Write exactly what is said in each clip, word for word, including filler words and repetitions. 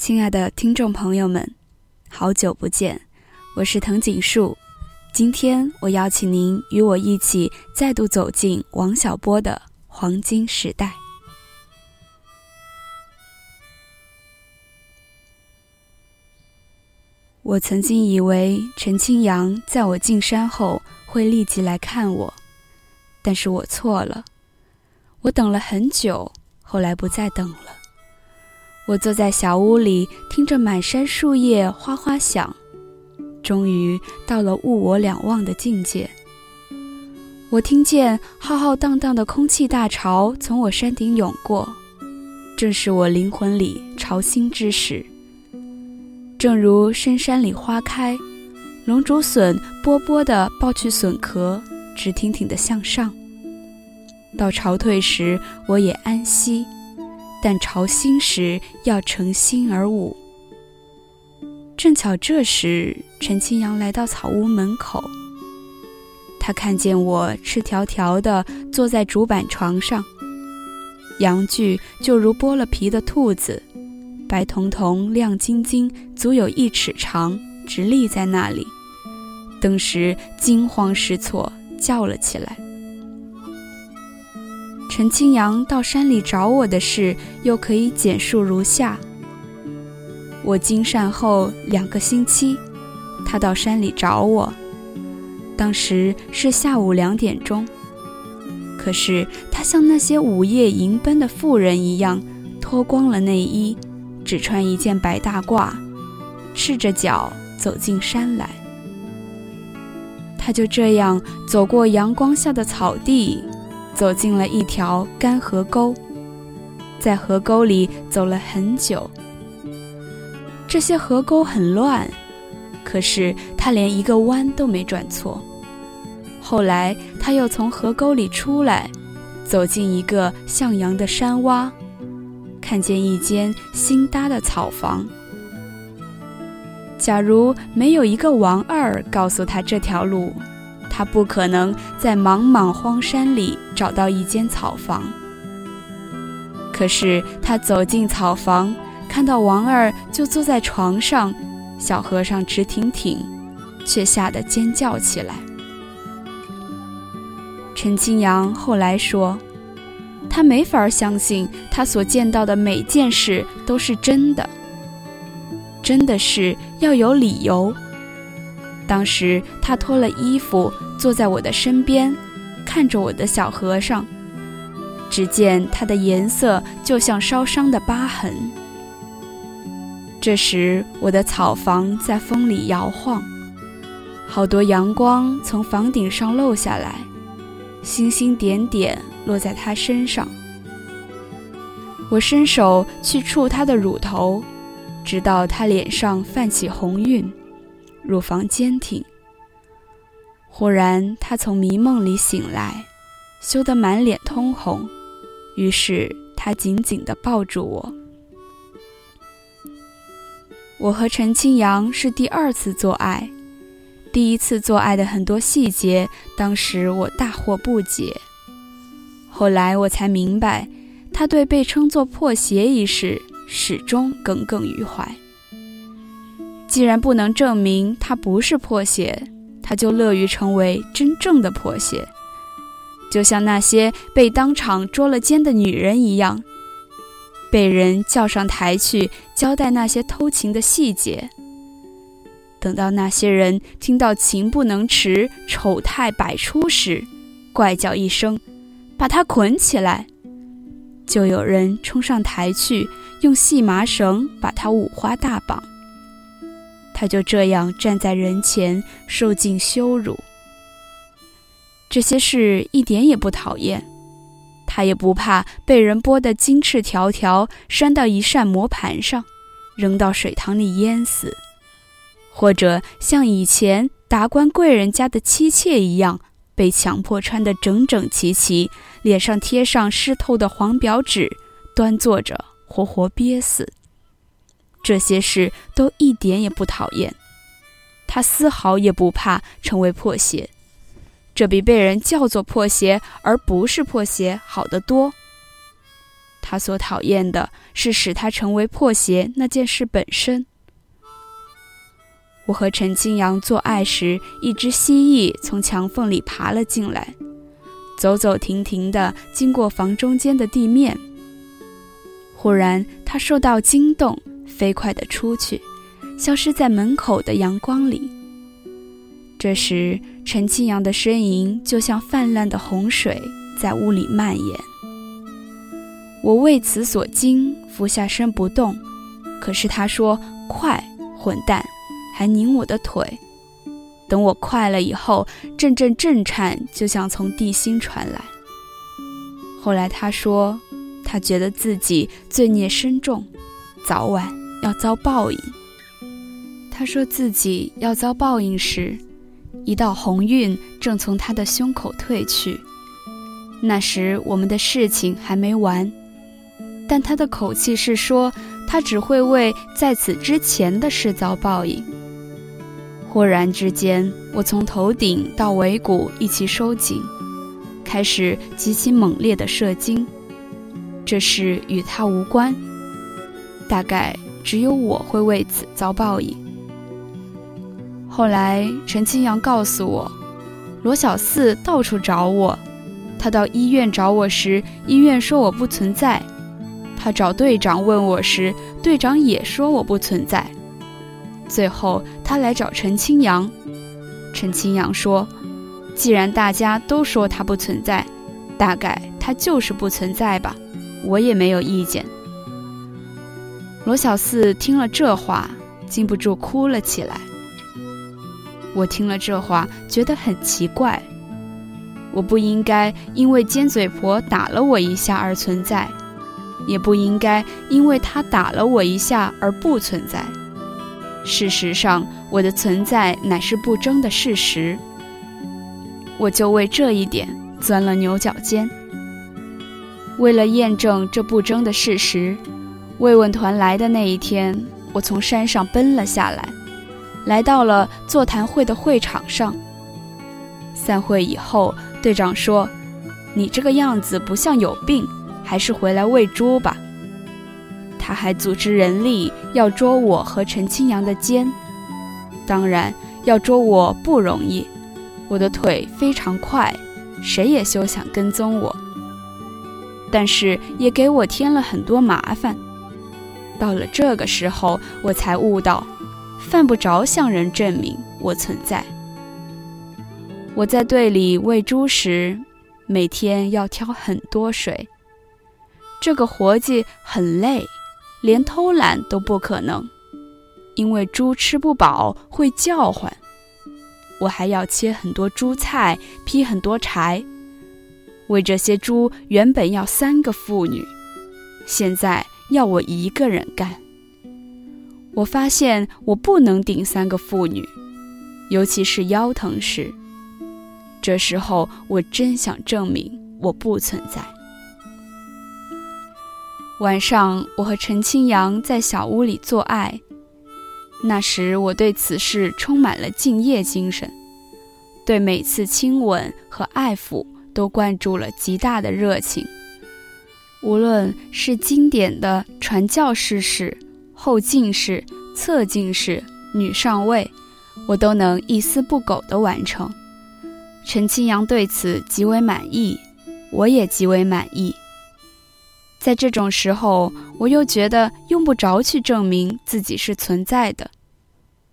亲爱的听众朋友们，好久不见，我是藤井树。今天我邀请您与我一起再度走进王小波的黄金时代。我曾经以为陈清扬在我进山后会立即来看我，但是我错了。我等了很久，后来不再等了。我坐在小屋里，听着满山树叶哗哗响，终于到了物我两忘的境界。我听见浩浩荡荡的空气大潮从我山顶涌过，正是我灵魂里潮兴之时。正如深山里花开，龙竹笋波波地抱去笋壳，直挺挺地向上。到潮退时，我也安息，但潮兴时要乘心而舞。正巧这时，陈清扬来到草屋门口，他看见我赤条条地坐在竹板床上，阳具就如剥了皮的兔子，白彤彤亮晶晶，足有一尺长，直立在那里。登时惊慌失措，叫了起来。陈清扬到山里找我的事又可以简述如下：我经善后两个星期，他到山里找我，当时是下午两点钟。可是他像那些午夜迎奔的妇人一样，脱光了内衣，只穿一件白大褂，赤着脚走进山来。他就这样走过阳光下的草地，走进了一条干河沟，在河沟里走了很久。这些河沟很乱，可是他连一个弯都没转错。后来他又从河沟里出来，走进一个向阳的山洼，看见一间新搭的草房。假如没有一个王二告诉他这条路，他不可能在茫茫荒山里找到一间草房。可是他走进草房，看到王二就坐在床上，小和尚直挺挺，却吓得尖叫起来。陈清扬后来说，他没法相信他所见到的每件事都是真的，真的是要有理由。当时他脱了衣服，坐在我的身边，看着我的小和尚，只见他的颜色就像烧伤的疤痕。这时我的草房在风里摇晃，好多阳光从房顶上漏下来，星星点点落在他身上。我伸手去触他的乳头，直到他脸上泛起红晕，乳房坚挺。忽然他从迷梦里醒来，羞得满脸通红，于是他紧紧地抱住我。我和陈清扬是第二次做爱，第一次做爱的很多细节，当时我大惑不解。后来我才明白，他对被称作破鞋一事始终耿耿于怀。既然不能证明他不是破鞋，他就乐于成为真正的破鞋，就像那些被当场捉了奸的女人一样，被人叫上台去交代那些偷情的细节。等到那些人听到情不能持，丑态百出时，怪叫一声，把他捆起来，就有人冲上台去，用细麻绳把他五花大绑。他就这样站在人前受尽羞辱。这些事一点也不讨厌，他也不怕被人剥得金翅条条，拴到一扇磨盘上，扔到水塘里淹死，或者像以前达官贵人家的妻妾一样，被强迫穿得整整齐齐，脸上贴上湿透的黄表纸，端坐着活活憋死。这些事都一点也不讨厌，他丝毫也不怕成为破鞋，这比被人叫做破鞋而不是破鞋好得多。他所讨厌的是使他成为破鞋那件事本身。我和陈清扬做爱时，一只蜥蜴从墙缝里爬了进来，走走停停地经过房中间的地面。忽然它受到惊动，飞快地出去，消失在门口的阳光里。这时陈清扬的呻吟就像泛滥的洪水，在屋里蔓延。我为此所惊，俯下身不动，可是他说：“快，混蛋！”还拧我的腿，等我快了以后，阵阵震颤就像从地心传来。后来他说，他觉得自己罪孽深重，早晚要遭报应。他说自己要遭报应时，一道红晕正从他的胸口退去。那时我们的事情还没完，但他的口气是说，他只会为在此之前的事遭报应。忽然之间，我从头顶到尾骨一起收紧，开始极其猛烈的射精。这事与他无关，大概只有我会为此遭报应。后来陈清扬告诉我，罗小四到处找我，他到医院找我时，医院说我不存在；他找队长问我时，队长也说我不存在。最后他来找陈清扬，陈清扬说，既然大家都说他不存在，大概他就是不存在吧，我也没有意见。罗小四听了这话，禁不住哭了起来。我听了这话，觉得很奇怪，我不应该因为尖嘴婆打了我一下而存在，也不应该因为他打了我一下而不存在。事实上，我的存在乃是不争的事实，我就为这一点钻了牛角尖。为了验证这不争的事实，慰问团来的那一天，我从山上奔了下来，来到了座谈会的会场上。散会以后，队长说，你这个样子不像有病，还是回来喂猪吧。他还组织人力要捉我和陈清扬的肩，当然要捉我不容易，我的腿非常快，谁也休想跟踪我，但是也给我添了很多麻烦。到了这个时候，我才悟到，犯不着向人证明我存在。我在队里喂猪时，每天要挑很多水，这个活计很累，连偷懒都不可能，因为猪吃不饱会叫唤。我还要切很多猪菜，劈很多柴，为这些猪原本要三个妇女，现在要我一个人干。我发现我不能顶三个妇女，尤其是腰疼时，这时候我真想证明我不存在。晚上，我和陈清扬在小屋里做爱，那时我对此事充满了敬业精神，对每次亲吻和爱抚都灌注了极大的热情。无论是经典的传教士式、后进式、侧进式、女上位，我都能一丝不苟地完成。陈清扬对此极为满意，我也极为满意。在这种时候，我又觉得用不着去证明自己是存在的。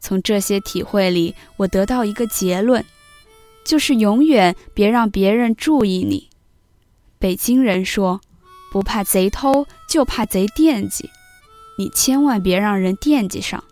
从这些体会里，我得到一个结论，就是永远别让别人注意你。北京人说，不怕贼偷，就怕贼惦记，你千万别让人惦记上。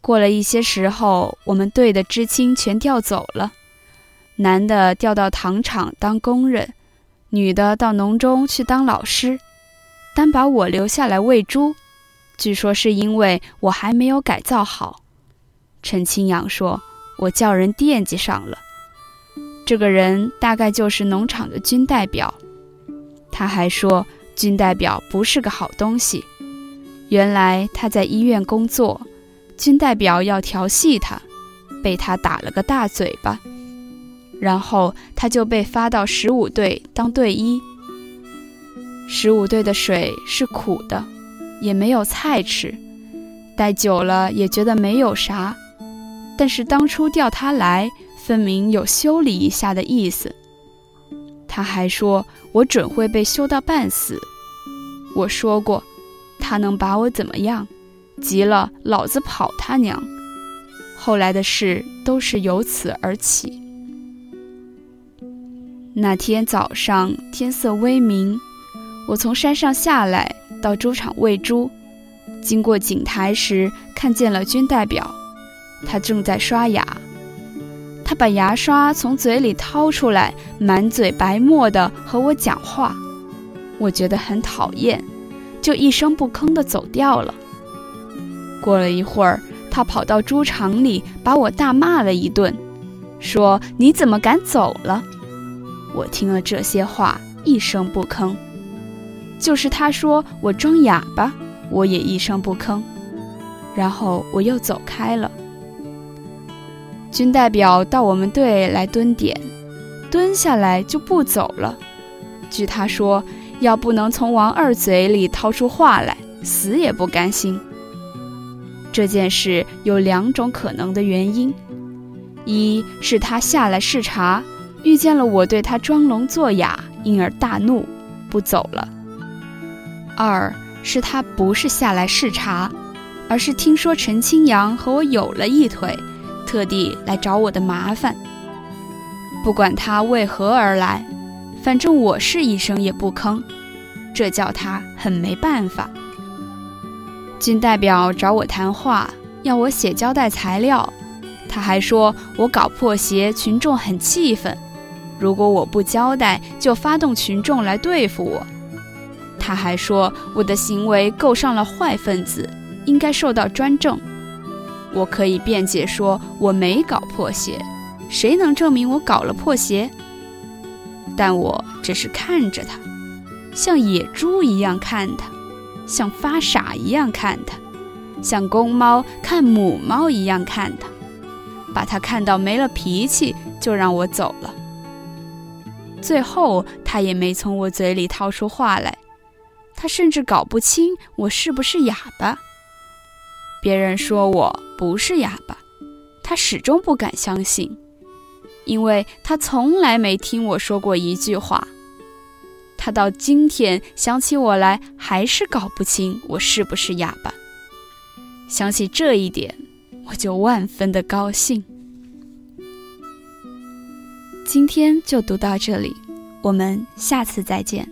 过了一些时候，我们队的知青全调走了，男的调到糖厂当工人，女的到农中去当老师，单把我留下来喂猪，据说是因为我还没有改造好。陈清扬说，我叫人惦记上了，这个人大概就是农场的军代表。他还说，军代表不是个好东西，原来他在医院工作，军代表要调戏他，被他打了个大嘴巴，然后他就被发到十五队当队医。十五兑的水是苦的，也没有菜吃，待久了也觉得没有啥，但是当初调他来分明有修理一下的意思。他还说我准会被修到半死，我说过他能把我怎么样，急了老子跑他娘。后来的事都是由此而起。那天早上天色微明，我从山上下来到猪场喂猪，经过井台时看见了军代表，他正在刷牙。他把牙刷从嘴里掏出来，满嘴白沫的和我讲话，我觉得很讨厌，就一声不吭地走掉了。过了一会儿，他跑到猪场里把我大骂了一顿，说你怎么敢走了。我听了这些话一声不吭，就是他说我装哑巴，我也一声不吭，然后我又走开了。军代表到我们队来蹲点，蹲下来就不走了。据他说，要不能从王二嘴里掏出话来，死也不甘心。这件事有两种可能的原因：一是他下来视察，遇见了我对他装聋作哑，因而大怒，不走了；二是他不是下来视察，而是听说陈青阳和我有了一腿，特地来找我的麻烦。不管他为何而来，反正我是一声也不吭，这叫他很没办法。军代表找我谈话，要我写交代材料，他还说我搞破鞋，群众很气愤，如果我不交代，就发动群众来对付我。他还说我的行为够上了坏分子，应该受到专政。我可以辩解说我没搞破鞋，谁能证明我搞了破鞋？但我只是看着他，像野猪一样看他，像发傻一样看他，像公猫看母猫一样看他，把他看到没了脾气，就让我走了。最后他也没从我嘴里掏出话来，他甚至搞不清我是不是哑巴。别人说我不是哑巴，他始终不敢相信，因为他从来没听我说过一句话。他到今天想起我来，还是搞不清我是不是哑巴。想起这一点，我就万分的高兴。今天就读到这里，我们下次再见。